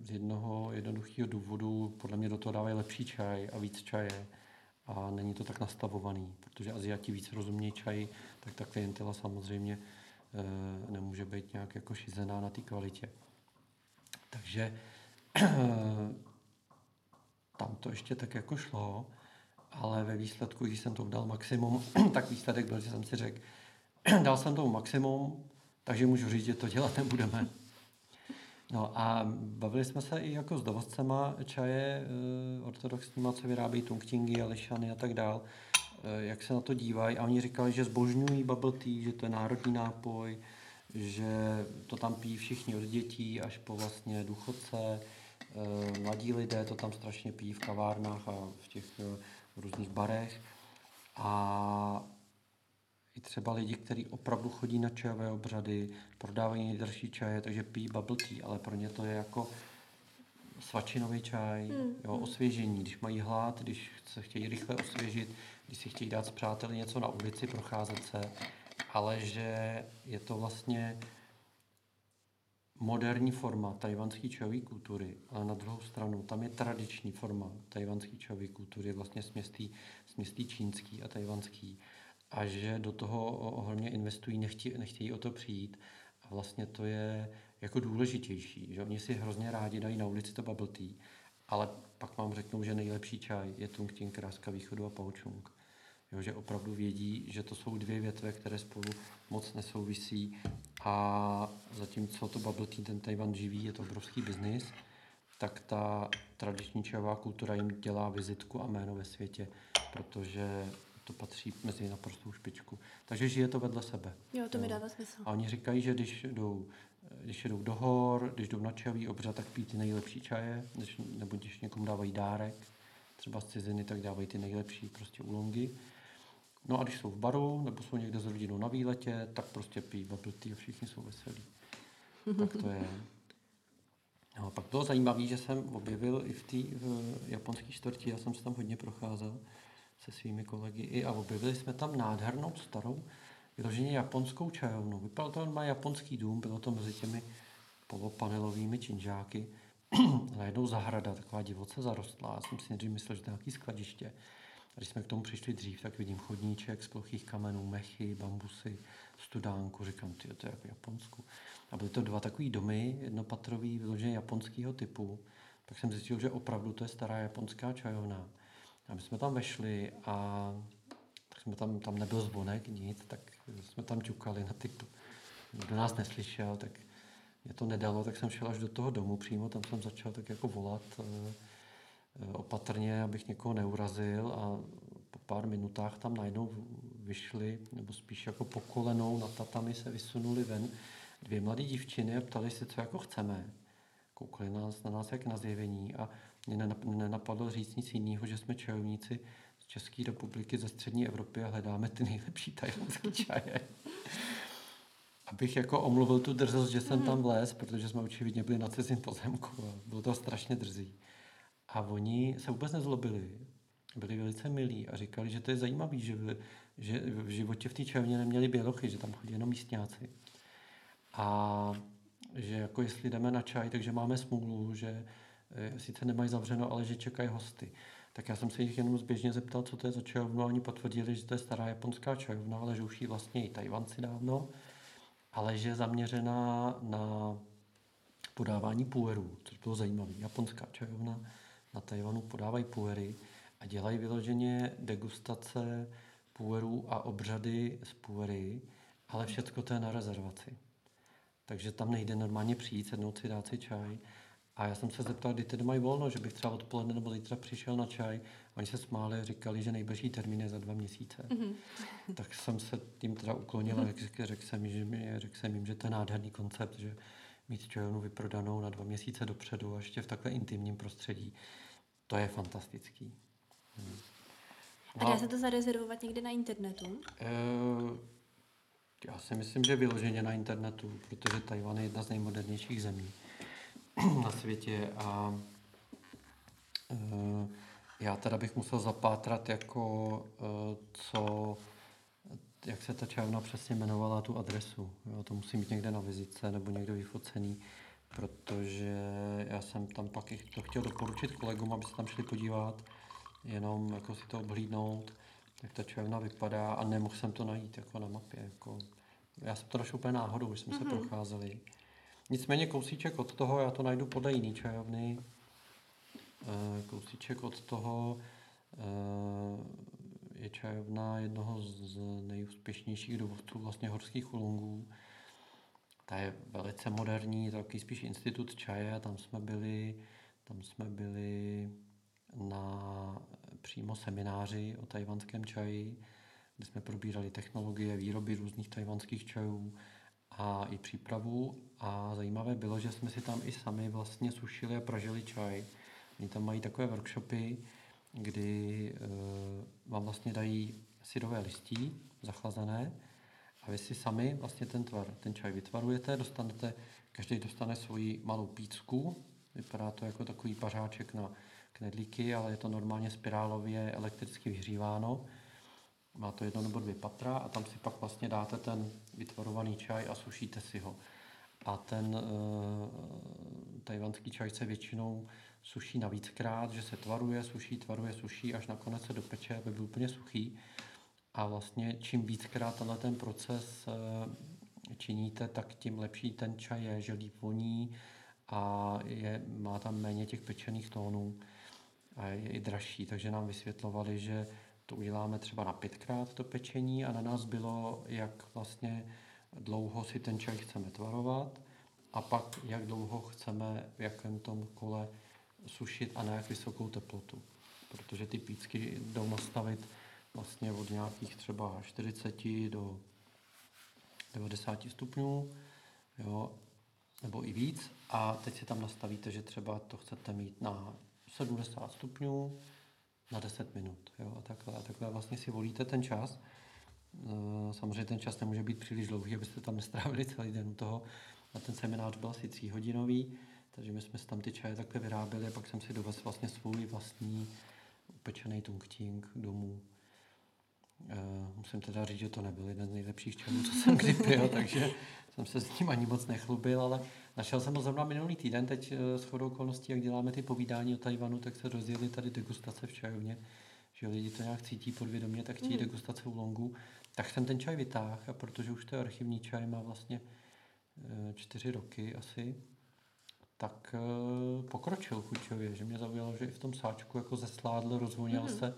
z jednoho jednoduchého důvodu podle mě do toho dávají lepší čaj a víc čaje. A není to tak nastavovaný, protože Asiáti víc rozumějí čaji, tak ta klientela samozřejmě nemůže být nějak jako šizená na té kvalitě. Takže tam to ještě tak jako šlo, ale ve výsledku, když jsem to dal maximum, tak výsledek byl, že jsem si řekl, dal jsem tomu maximum, takže můžu říct, že to dělat nebudeme. No a bavili jsme se i jako s dovozcema čaje ortodoxníma, co vyrábí tungtingy a lešany a tak dál, jak se na to dívají. A oni říkali, že zbožňují bubble tea, že to je národní nápoj, že to tam pijí všichni od dětí až po vlastně důchodce. Mladí lidé to tam strašně pijí v kavárnách a v těch různých barech. A i třeba lidi, kteří opravdu chodí na čajové obřady, prodávají nejdražší čaje, takže pijí bubble tea, ale pro ně to je jako svačinový čaj, jo, osvěžení. Když mají hlad, když se chtějí rychle osvěžit, když si chtějí dát s přáteli něco na ulici, procházet se, ale že je to vlastně moderní forma tajvanské čajové kultury, ale na druhou stranu tam je tradiční forma tajvanské čajové kultury, vlastně směstí čínský a tajvanský, a že do toho ohromně investují, nechtějí o to přijít a vlastně to je jako důležitější, že oni si hrozně rádi dají na ulici to bubble tea, ale pak vám řeknou, že nejlepší čaj je tungtingy kráska východu a piločunchcha. Jo, že opravdu vědí, že to jsou dvě větve, které spolu moc nesouvisí a zatímco to bubble tea ten Tajvan živí, je to obrovský biznis, tak ta tradiční čajová kultura jim dělá vizitku a jméno ve světě, protože to patří mezi naprostou špičku. Takže žije to vedle sebe. Jo, to mi dává smysl. A oni říkají, že když jdou do hor, když jdou na čajový obřad, tak pijí ty nejlepší čaje, nebo když někomu dávají dárek, třeba z ciziny, tak dávají ty nejlepší prostě ulongy. No a když jsou v baru, nebo jsou někde s rodinou na výletě, tak prostě pijí bubble tea a všichni jsou veselí. Tak to je. No a pak bylo zajímavé, že jsem objevil i v japonské čtvrti, já jsem se tam hodně procházel se svými kolegy a objevili jsme tam nádhernou starou vyloženě japonskou čajovnu. Vypadal to, on má japonský dům, bylo to mezi těmi polopanelovými činžáky. Najednou zahrada, taková divoce zarostlá. Já jsem si nejdřív myslel, že to je nějaký skladiště. A když jsme k tomu přišli dřív, tak vidím chodníček z plochých kamenů, mechy, bambusy, studánku. Říkám, tyjo, to je jako Japonsku. A byly to dva takový domy, jednopatrový, vyloženě japonského typu. Tak jsem zjistil, že opravdu to je stará japonská čajovna. A my jsme tam vešli a tak jsme tam nebyl zvonek, nic, tak jsme tam ťukali na typu. Nikdo nás neslyšel, tak mě to nedalo, tak jsem šel až do toho domu přímo, tam jsem začal tak jako volat opatrně, abych někoho neurazil a po pár minutách tam najednou vyšli, nebo spíš jako po kolenou na tatami se vysunuli ven dvě mladé dívčiny a ptali se, co jako chceme. Koukali na nás jak na zjevení a mě nenapadlo říct nic jiného, že jsme čajovníci z České republiky, ze střední Evropy a hledáme ty nejlepší tajvanské čaje. Abych jako omluvil tu drzost, že jsem tam vlez, protože jsme určitě byli na cizím pozemku a bylo to strašně drzí. A oni se vůbec nezlobili, byli velice milí a říkali, že to je zajímavé, že v životě v té čajovně neměli bělochy, že tam chodí jenom místňáci. A že jako jestli jdeme na čaj, takže máme smůlu, že sice nemají zavřeno, ale že čekají hosty. Tak já jsem se jich jenom zběžně zeptal, co to je za čajovnu, a oni potvrdili, že to je stará japonská čajovna, ale že už ji vlastně i Tajvanci dávno, ale že je zaměřená na podávání puerů, což bylo zajímavé. Japonská čajovna na Tajvanu podávají puery a dělají vyloženě degustace puerů a obřady z puery, ale všechno to je na rezervaci. Takže tam nejde normálně přijít, sednout si, dát si čaj. A já jsem se zeptal, kdy tedy mají volno, že bych třeba odpoledne nebo zítra přišel na čaj. Oni se smáli a říkali, že nejbližší termín je za 2 měsíce. Mm-hmm. Tak jsem se tím teda uklonil a řekl jsem jim, že to je nádherný koncept, že mít čajovnu vyprodanou na 2 měsíce dopředu a ještě v takhle intimním prostředí. To je fantastický. A dá se to zarezervovat někde na internetu? Já si myslím, že vyloženě na internetu, protože Tajvan je jedna z nejmodernějších zemí na světě a já teda bych musel zapátrat jako jak se ta čajovna přesně jmenovala, tu adresu. Jo, to musí mít někde na vizitce nebo někde vyfocený, protože já jsem tam pak to chtěl doporučit kolegům, aby se tam šli podívat, jenom jako si to obhlídnout, jak ta čajovna vypadá a nemohl jsem to najít jako na mapě. Jako. Já jsem to našel úplně náhodou, když jsme se procházeli. Nicméně kousíček od toho, já to najdu podle jiný čajovny, kousíček od toho je čajovna jednoho z nejúspěšnějších dovozců vlastně horských ulongů. Ta je velice moderní, takový spíš institut čaje, tam jsme byli na přímo semináři o tajvanském čaji, kde jsme probírali technologie výroby různých tajvanských čajů a i přípravu. A zajímavé bylo, že jsme si tam i sami vlastně sušili a pražili čaj. Oni tam mají takové workshopy, kdy vám vlastně dají syrové listí, zachlazené, a vy si sami vlastně ten tvar, ten čaj vytvarujete, dostanete, každý dostane svoji malou pícku, vypadá to jako takový pařáček na knedlíky, ale je to normálně spirálově elektricky vyhříváno. Má to jedno nebo dvě patra a tam si pak vlastně dáte ten vytvarovaný čaj a sušíte si ho. A ten tajvanský čaj se většinou suší navíckrát, že se tvaruje, suší, až nakonec se dopeče, aby byl úplně suchý. A vlastně čím víckrát ten proces činíte, tak tím lepší ten čaj je, že líp voní a má tam méně těch pečených tónů a je i dražší. Takže nám vysvětlovali, že to uděláme třeba na 5krát to pečení a na nás bylo, jak vlastně dlouho si ten čaj chceme tvarovat a pak jak dlouho chceme v jakém tom kole sušit a na jak vysokou teplotu. Protože ty pícky jdou nastavit vlastně od nějakých třeba 40 do 90 stupňů, jo, nebo i víc. A teď si tam nastavíte, že třeba to chcete mít na 70 stupňů na 10 minut. Jo, a takhle. A takhle vlastně si volíte ten čas. Samozřejmě ten čas nemůže být příliš dlouhý, abyste tam nestrávili celý den u toho. A ten seminář byl asi 3hodinový, takže my jsme si tam ty čaje takhle vyráběli a pak jsem si dovez vlastně svůj vlastní upečený tungting domů. Musím teda říct, že to nebyl jeden z nejlepších čajů, co jsem kdy pil, takže jsem se s tím ani moc nechlubil, ale našel jsem ho zrovna minulý týden, teď shodou okolností, jak děláme ty povídání o Tajvanu, tak se rozjeli tady degustace v čajovně, že lidi to nějak cítí podvědomě, tak chtějí degustace u longu, tak jsem ten čaj vytáhl a protože už ten archivní čaj má vlastně 4 roky asi, tak pokročil chuťově, že mě zaujalo, že i v tom sáčku jako zesládl, rozvoněl se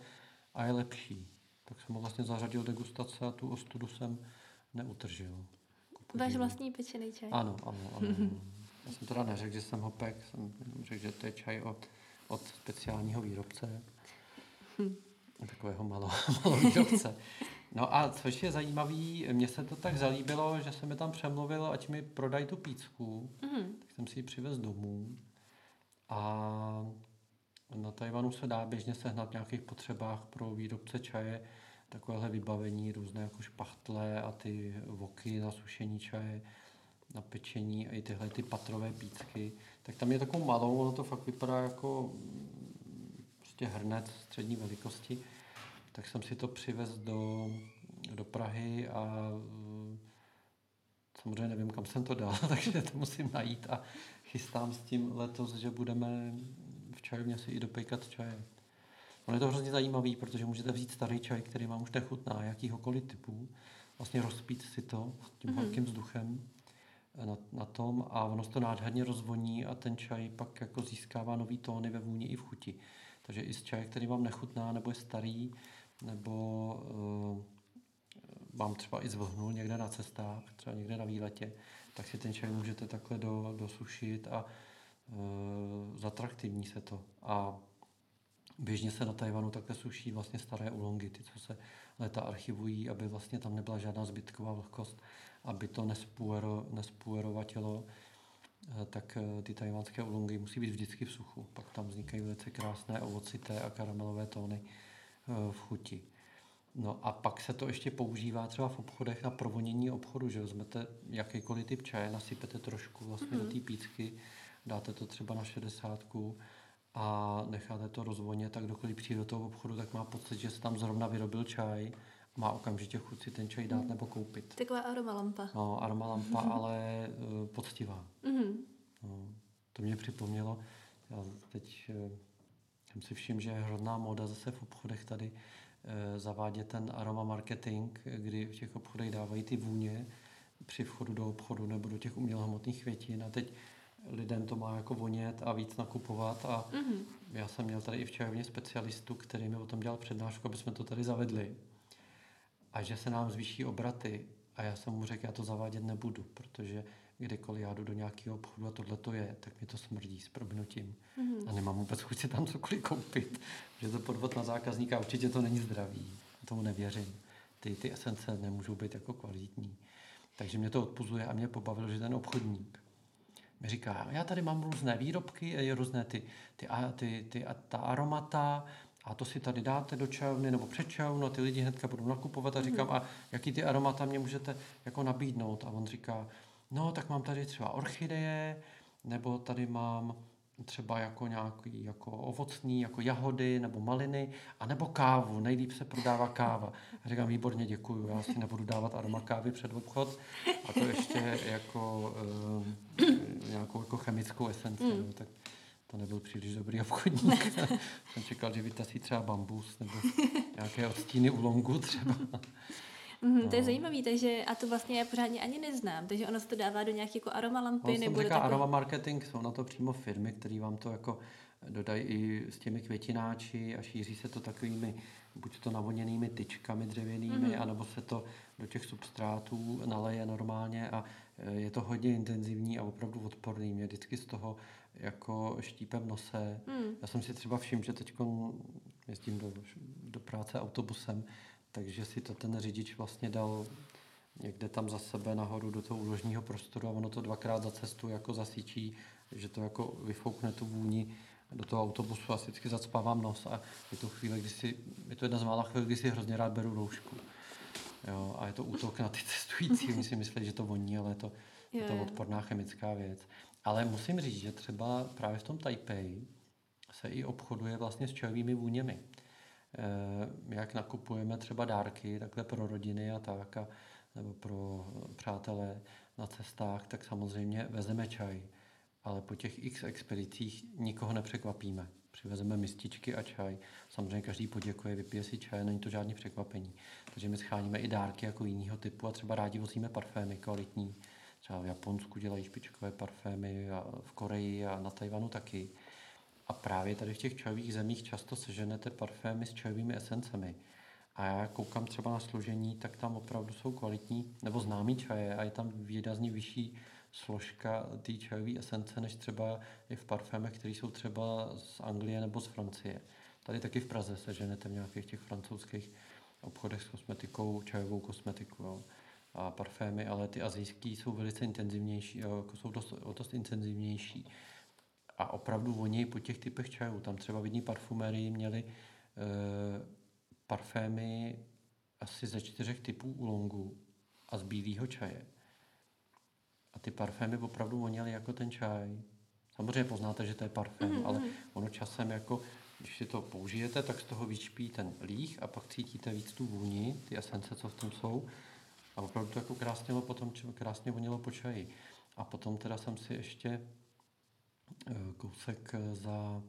a je lepší. Tak jsem ho vlastně zařadil degustace a tu ostudu jsem neutržil. Váš vlastní pečený čaj? Ano. Já jsem teda neřekl, že jsem ho pek, jsem řekl, že to je čaj od speciálního výrobce. Takového malého výrobce. No a což je zajímavý, mně se to tak zalíbilo, že se mi tam přemluvil, ať mi prodají tu pícku. Tak jsem si ji přivez domů. A na Tajvanu se dá běžně sehnat v nějakých potřebách pro výrobce čaje takovéhle vybavení, různé jako špachtle a ty voky na sušení čaje, na pečení a i tyhle ty patrové pícky. Tak tam je takovou malou, ono to fakt vypadá jako prostě hrnec střední velikosti. Tak jsem si to přivez do Prahy a samozřejmě nevím, kam jsem to dal, takže to musím najít a chystám s tím letos, že budeme v čajovně si i dopejkat čaje. Ono je to hrozně zajímavý, protože můžete vzít starý čaj, který vám už nechutná, jakýhokoliv typu, vlastně rozpít si to tím horkým vzduchem na tom a ono se to nádherně rozvoní a ten čaj pak jako získává nový tóny ve vůni i v chuti. Takže i z čaje, který vám nechutná, nebo je starý, nebo vám třeba i zvlhnul někde na cestách, třeba někde na výletě, tak si ten čaj můžete takhle dosušit a zatraktivní se to a běžně se na Tajvanu takhle suší vlastně staré ulongy, ty, co se léta archivují, aby vlastně tam nebyla žádná zbytková vlhkost, aby to nespuerovatilo, tak ty tajvanské ulongy musí být vždycky v suchu, pak tam vznikají velice krásné ovocité a karamelové tóny v chuti. No a pak se to ještě používá třeba v obchodech na provonění obchodu, že vezmete jakýkoliv typ čaje, nasypete trošku vlastně do té pícky, dáte to třeba na 60 a necháte to rozvonět, tak kdokoliv přijde do toho obchodu, tak má pocit, že se tam zrovna vyrobil čaj, má okamžitě chuť si ten čaj dát nebo koupit. Taková aromalampa. No, aromalampa, ale poctivá. No, to mě připomnělo, já teď jsem si všiml, že je hrozná móda zase v obchodech tady zavádět ten aroma marketing, kdy v těch obchodech dávají ty vůně při vchodu do obchodu nebo do těch umělohmotných květin a teď lidem to má jako vonět a víc nakupovat a já jsem měl tady i v čajovně specialistu, který mi o tom dělal přednášku, aby jsme to tady zavedli a že se nám zvýší obraty a já jsem mu řekl, já to zavádět nebudu, protože kdykoliv já jdu do nějakého obchodu a tohle to je, tak mi to smrdí s prominutím a nemám vůbec chuť si tam cokoliv koupit, že to podvod na zákazníka, určitě to není zdravý, tomu nevěřím, ty esence nemůžou být jako kvalitní, takže mě to odpuzuje a mě pobavilo, že ten obchodník mi říká, já tady mám různé výrobky, různé ty aromata a to si tady dáte do čajovny nebo před čajovnou, ty lidi hnedka budou nakupovat a říkám, a jaký ty aromata mě můžete jako nabídnout? A on říká, no tak mám tady třeba orchideje, nebo tady mám třeba jako nějaký jako ovocný, jako jahody nebo maliny, anebo kávu, nejlíp se prodává káva. A říkám, výborně, děkuju, já si nebudu dávat aroma kávy před obchod a to ještě jako nějakou jako chemickou esenci, no, tak to nebyl příliš dobrý obchodník. Jsem čekal, že vytasí třeba bambus nebo nějaké odstíny ulongu třeba. No. To je zajímavý, takže a to vlastně já pořádně ani neznám, takže ono se to dává do nějaké jako aromalampy. Ono se říká aroma marketing, jsou na to přímo firmy, které vám to jako dodají i s těmi květináči a šíří se to takovými buď to navoněnými tyčkami dřevěnými, anebo se to do těch substrátů naleje normálně a je to hodně intenzivní a opravdu odporný. Mě vždycky z toho jako štípem nose. Já jsem si třeba všiml, že teď jezdím do práce autobusem, takže si to ten řidič vlastně dal někde tam za sebe nahoru do toho úložního prostoru a ono to dvakrát za cestu jako zasíčí, že to jako vyfoukne tu vůni do toho autobusu a si vždycky zacpávám nos a je to chvíle, je to jedna z mála chvíle, kdy si hrozně rád beru roušku. Jo, a je to útok na ty cestující, oni si myslí, že to voní, ale je to odporná chemická věc. Ale musím říct, že třeba právě v tom Taipeji se i obchoduje vlastně s čajovými vůněmi. Jak nakupujeme třeba dárky takhle pro rodiny a tak a, nebo pro přátelé na cestách, tak samozřejmě vezeme čaj, ale po těch x expedicích nikoho nepřekvapíme. Přivezeme mističky a čaj. Samozřejmě každý poděkuje, vypije si čaj, není to žádný překvapení. Takže my scháníme i dárky jako jiného typu a třeba rádi vozíme parfémy kvalitní. Třeba v Japonsku dělají špičkové parfémy a v Koreji a na Tajvanu taky. A právě tady v těch čajových zemích často seženete parfémy s čajovými esencemi. A já koukám třeba na složení, tak tam opravdu jsou kvalitní nebo známý čaje a je tam výrazně vyšší složka té čajové esence, než třeba i v parfémech, které jsou třeba z Anglie nebo z Francie. Tady taky v Praze seženete v nějakých těch francouzských obchodech s kosmetikou, čajovou kosmetiku, jo, a parfémy, ale ty asijský jsou velice intenzivnější, jako jsou dost intenzivnější. A opravdu voní po těch typech čajů. Tam třeba v jedné parfumerii měli parfémy asi ze 4 typů oolongu a z bílého čaje. A ty parfémy opravdu voněly jako ten čaj. Samozřejmě poznáte, že to je parfém, ale ono časem jako, když si to použijete, tak z toho vyčpí ten líh a pak cítíte víc tu vůni, ty esence, co v tom jsou. A opravdu to jako krásně vonělo po čaji. A potom teda jsem si ještě kousek za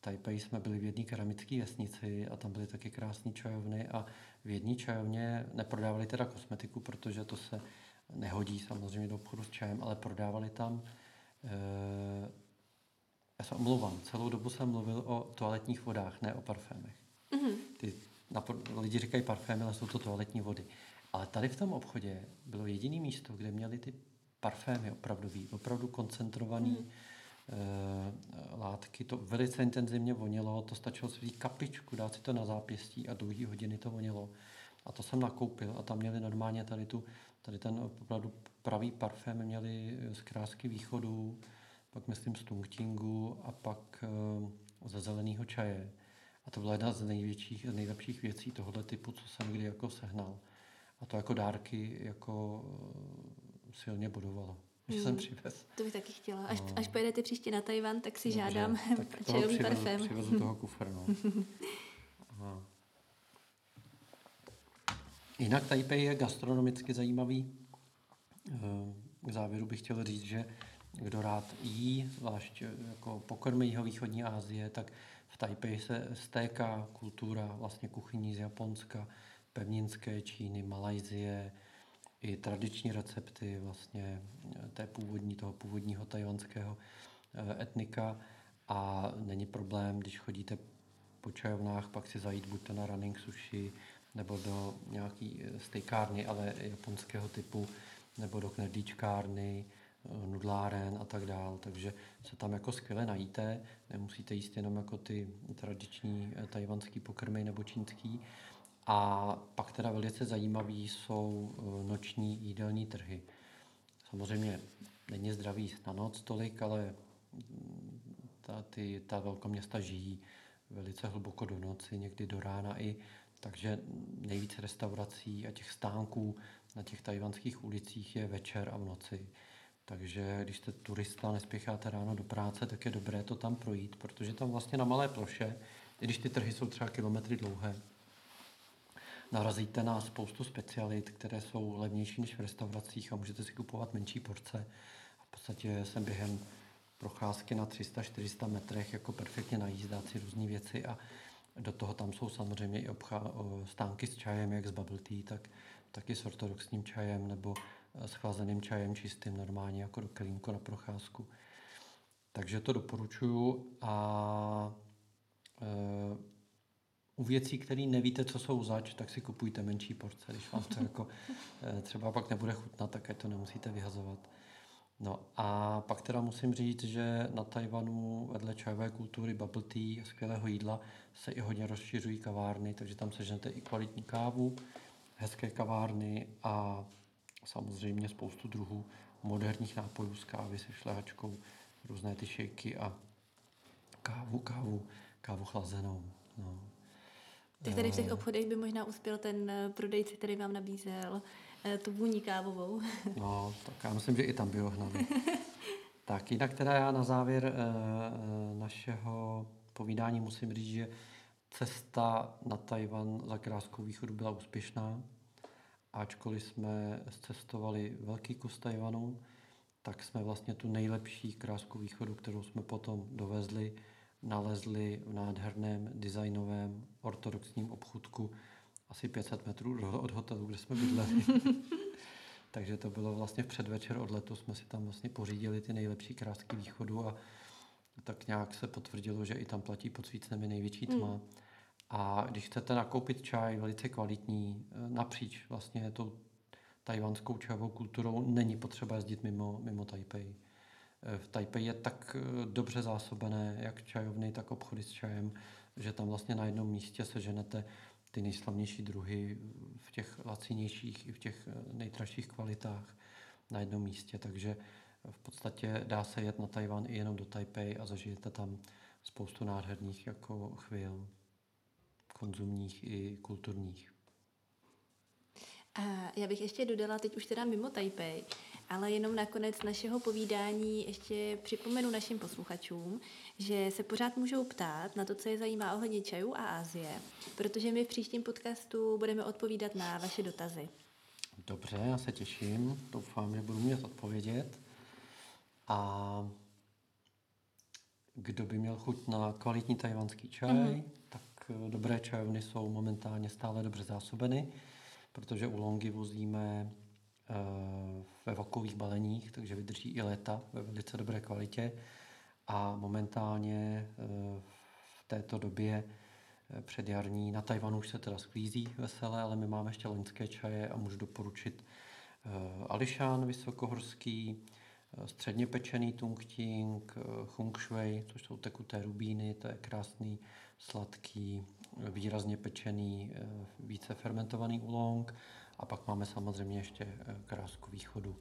Taipei jsme byli v jedné keramické vesnici a tam byly taky krásné čajovny a v jedné čajovně neprodávali teda kosmetiku, protože to se nehodí samozřejmě do obchodu s čajem, ale prodávali tam, já se omlouvám, celou dobu jsem mluvil o toaletních vodách, ne o parfémech. Lidi říkají parfémy, ale jsou to toaletní vody. Ale tady v tom obchodě bylo jediné místo, kde měli ty parfémy opravdu koncentrovaný, látky, to velice intenzivně vonilo, to stačilo si vzít kapičku, dát si to na zápěstí a 2 hodiny to vonilo. A to jsem nakoupil a tam měli normálně tady ten opravdu pravý parfém měli z krásky východu, pak myslím z tungtingu a pak ze zeleného čaje. A to byla jedna z nejlepších věcí tohoto typu, co jsem kdy jako sehnal. A to jako dárky jako silně budovalo. To bych taky chtěla. Až pojedete příště na Tajvan, tak si žádám čajový parfém. Přivezu toho kufr, no. Jinak Taipei je gastronomicky zajímavý. K závěru bych chtěl říct, že kdo rád jí, zvlášť jako pokrmy jihovýchodní Asie, tak v Taipei se stéká kultura vlastně kuchyní z Japonska, pevninské Číny, Malajzie, i tradiční recepty vlastně toho původního tajvanského etnika a není problém, když chodíte po čajovnách, pak si zajít buď to na running sushi nebo do nějaký stejkárny, ale japonského typu, nebo do knedlíčkárny, nudláren a tak dál, takže se tam jako skvěle najíte, nemusíte jíst jenom jako ty tradiční tajvanský pokrmy nebo čínský. A pak teda velice zajímavý jsou noční jídelní trhy. Samozřejmě není zdravý na noc tolik, ale ta velkoměsta žijí velice hluboko do noci, někdy do rána i, takže nejvíc restaurací a těch stánků na těch tajvanských ulicích je večer a v noci. Takže když jste turista, nespěcháte ráno do práce, tak je dobré to tam projít, protože tam vlastně na malé ploše, i když ty trhy jsou třeba kilometry dlouhé, narazíte na spoustu specialit, které jsou levnější než v restauracích a můžete si kupovat menší porce. A v podstatě jsem během procházky na 300-400 metrech jako perfektně najíst, dát si různý věci a do toho tam jsou samozřejmě i stánky s čajem, jak s bubble tea, tak i s ortodoxním čajem nebo s chlazeným čajem čistým normálně jako do kelímku na procházku. Takže to doporučuju a u věcí, které nevíte, co jsou zač, tak si kupujte menší porce, když vám to jako třeba pak nebude chutnat, tak ať to nemusíte vyhazovat. No a pak teda musím říct, že na Tajvanu vedle čajové kultury, bubble tea a skvělého jídla se i hodně rozšiřují kavárny, takže tam seženete i kvalitní kávu, hezké kavárny a samozřejmě spoustu druhů moderních nápojů z kávy se šlehačkou, různé ty šejky a kávu chlazenou. No. Tak tady v těch obchodech by možná uspěl ten prodejce, který vám nabízel tu vůni kávovou. No, tak já myslím, že i tam by ho hnali. Tak jinak teda já na závěr našeho povídání musím říct, že cesta na Tajvan za kráskou východu byla úspěšná. Ačkoliv jsme cestovali velký kus Tajvanu, tak jsme vlastně tu nejlepší krásku východu, kterou jsme potom dovezli, nalezli v nádherném designovém ortodoxním obchůdku asi 500 metrů od hotelu, kde jsme bydleli. Takže to bylo vlastně v předvečer odletu, jsme si tam vlastně pořídili ty nejlepší krásky východu a tak nějak se potvrdilo, že i tam platí pod svícnemi největší tma. A když chcete nakoupit čaj velice kvalitní, napříč vlastně tou tajvanskou čajovou kulturou, není potřeba jezdit mimo Taipei. V Taipei je tak dobře zásobené, jak čajovny, tak obchody s čajem, že tam vlastně na jednom místě seženete ty nejslavnější druhy v těch lacinějších i v těch nejdražších kvalitách na jednom místě. Takže v podstatě dá se jet na Tajvan i jenom do Taipei a zažijete tam spoustu nádherných jako chvíl, konzumních i kulturních. A já bych ještě dodala, teď už teda mimo Taipei, ale jenom nakonec našeho povídání ještě připomenu našim posluchačům, že se pořád můžou ptát na to, co je zajímá ohledně čajů a Asie, protože my v příštím podcastu budeme odpovídat na vaše dotazy. Dobře, já se těším, doufám, že budu mít odpovědět. A kdo by měl chuť na kvalitní tajvanský čaj, tak dobré čajovny jsou momentálně stále dobře zásobeny, protože u longy vozíme ve vakových baleních, takže vydrží i léta ve velice dobré kvalitě. A momentálně v této době předjarní na Tajvanu už se teda sklízí veselé, ale my máme ještě loňské čaje a můžu doporučit Alishan vysokohorský, středně pečený tungting, Hungshui, což jsou tekuté rubíny, to je krásný, sladký, výrazně pečený, více fermentovaný oolong a pak máme samozřejmě ještě krásku východu.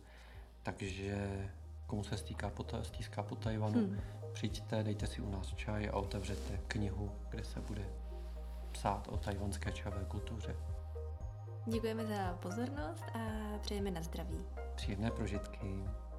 Takže komu se stýská po Tajvanu, přijďte, dejte si u nás čaj a otevřete knihu, kde se bude psát o tajvanské čajové kultuře. Děkujeme za pozornost a přejeme na zdraví. Příjemné prožitky.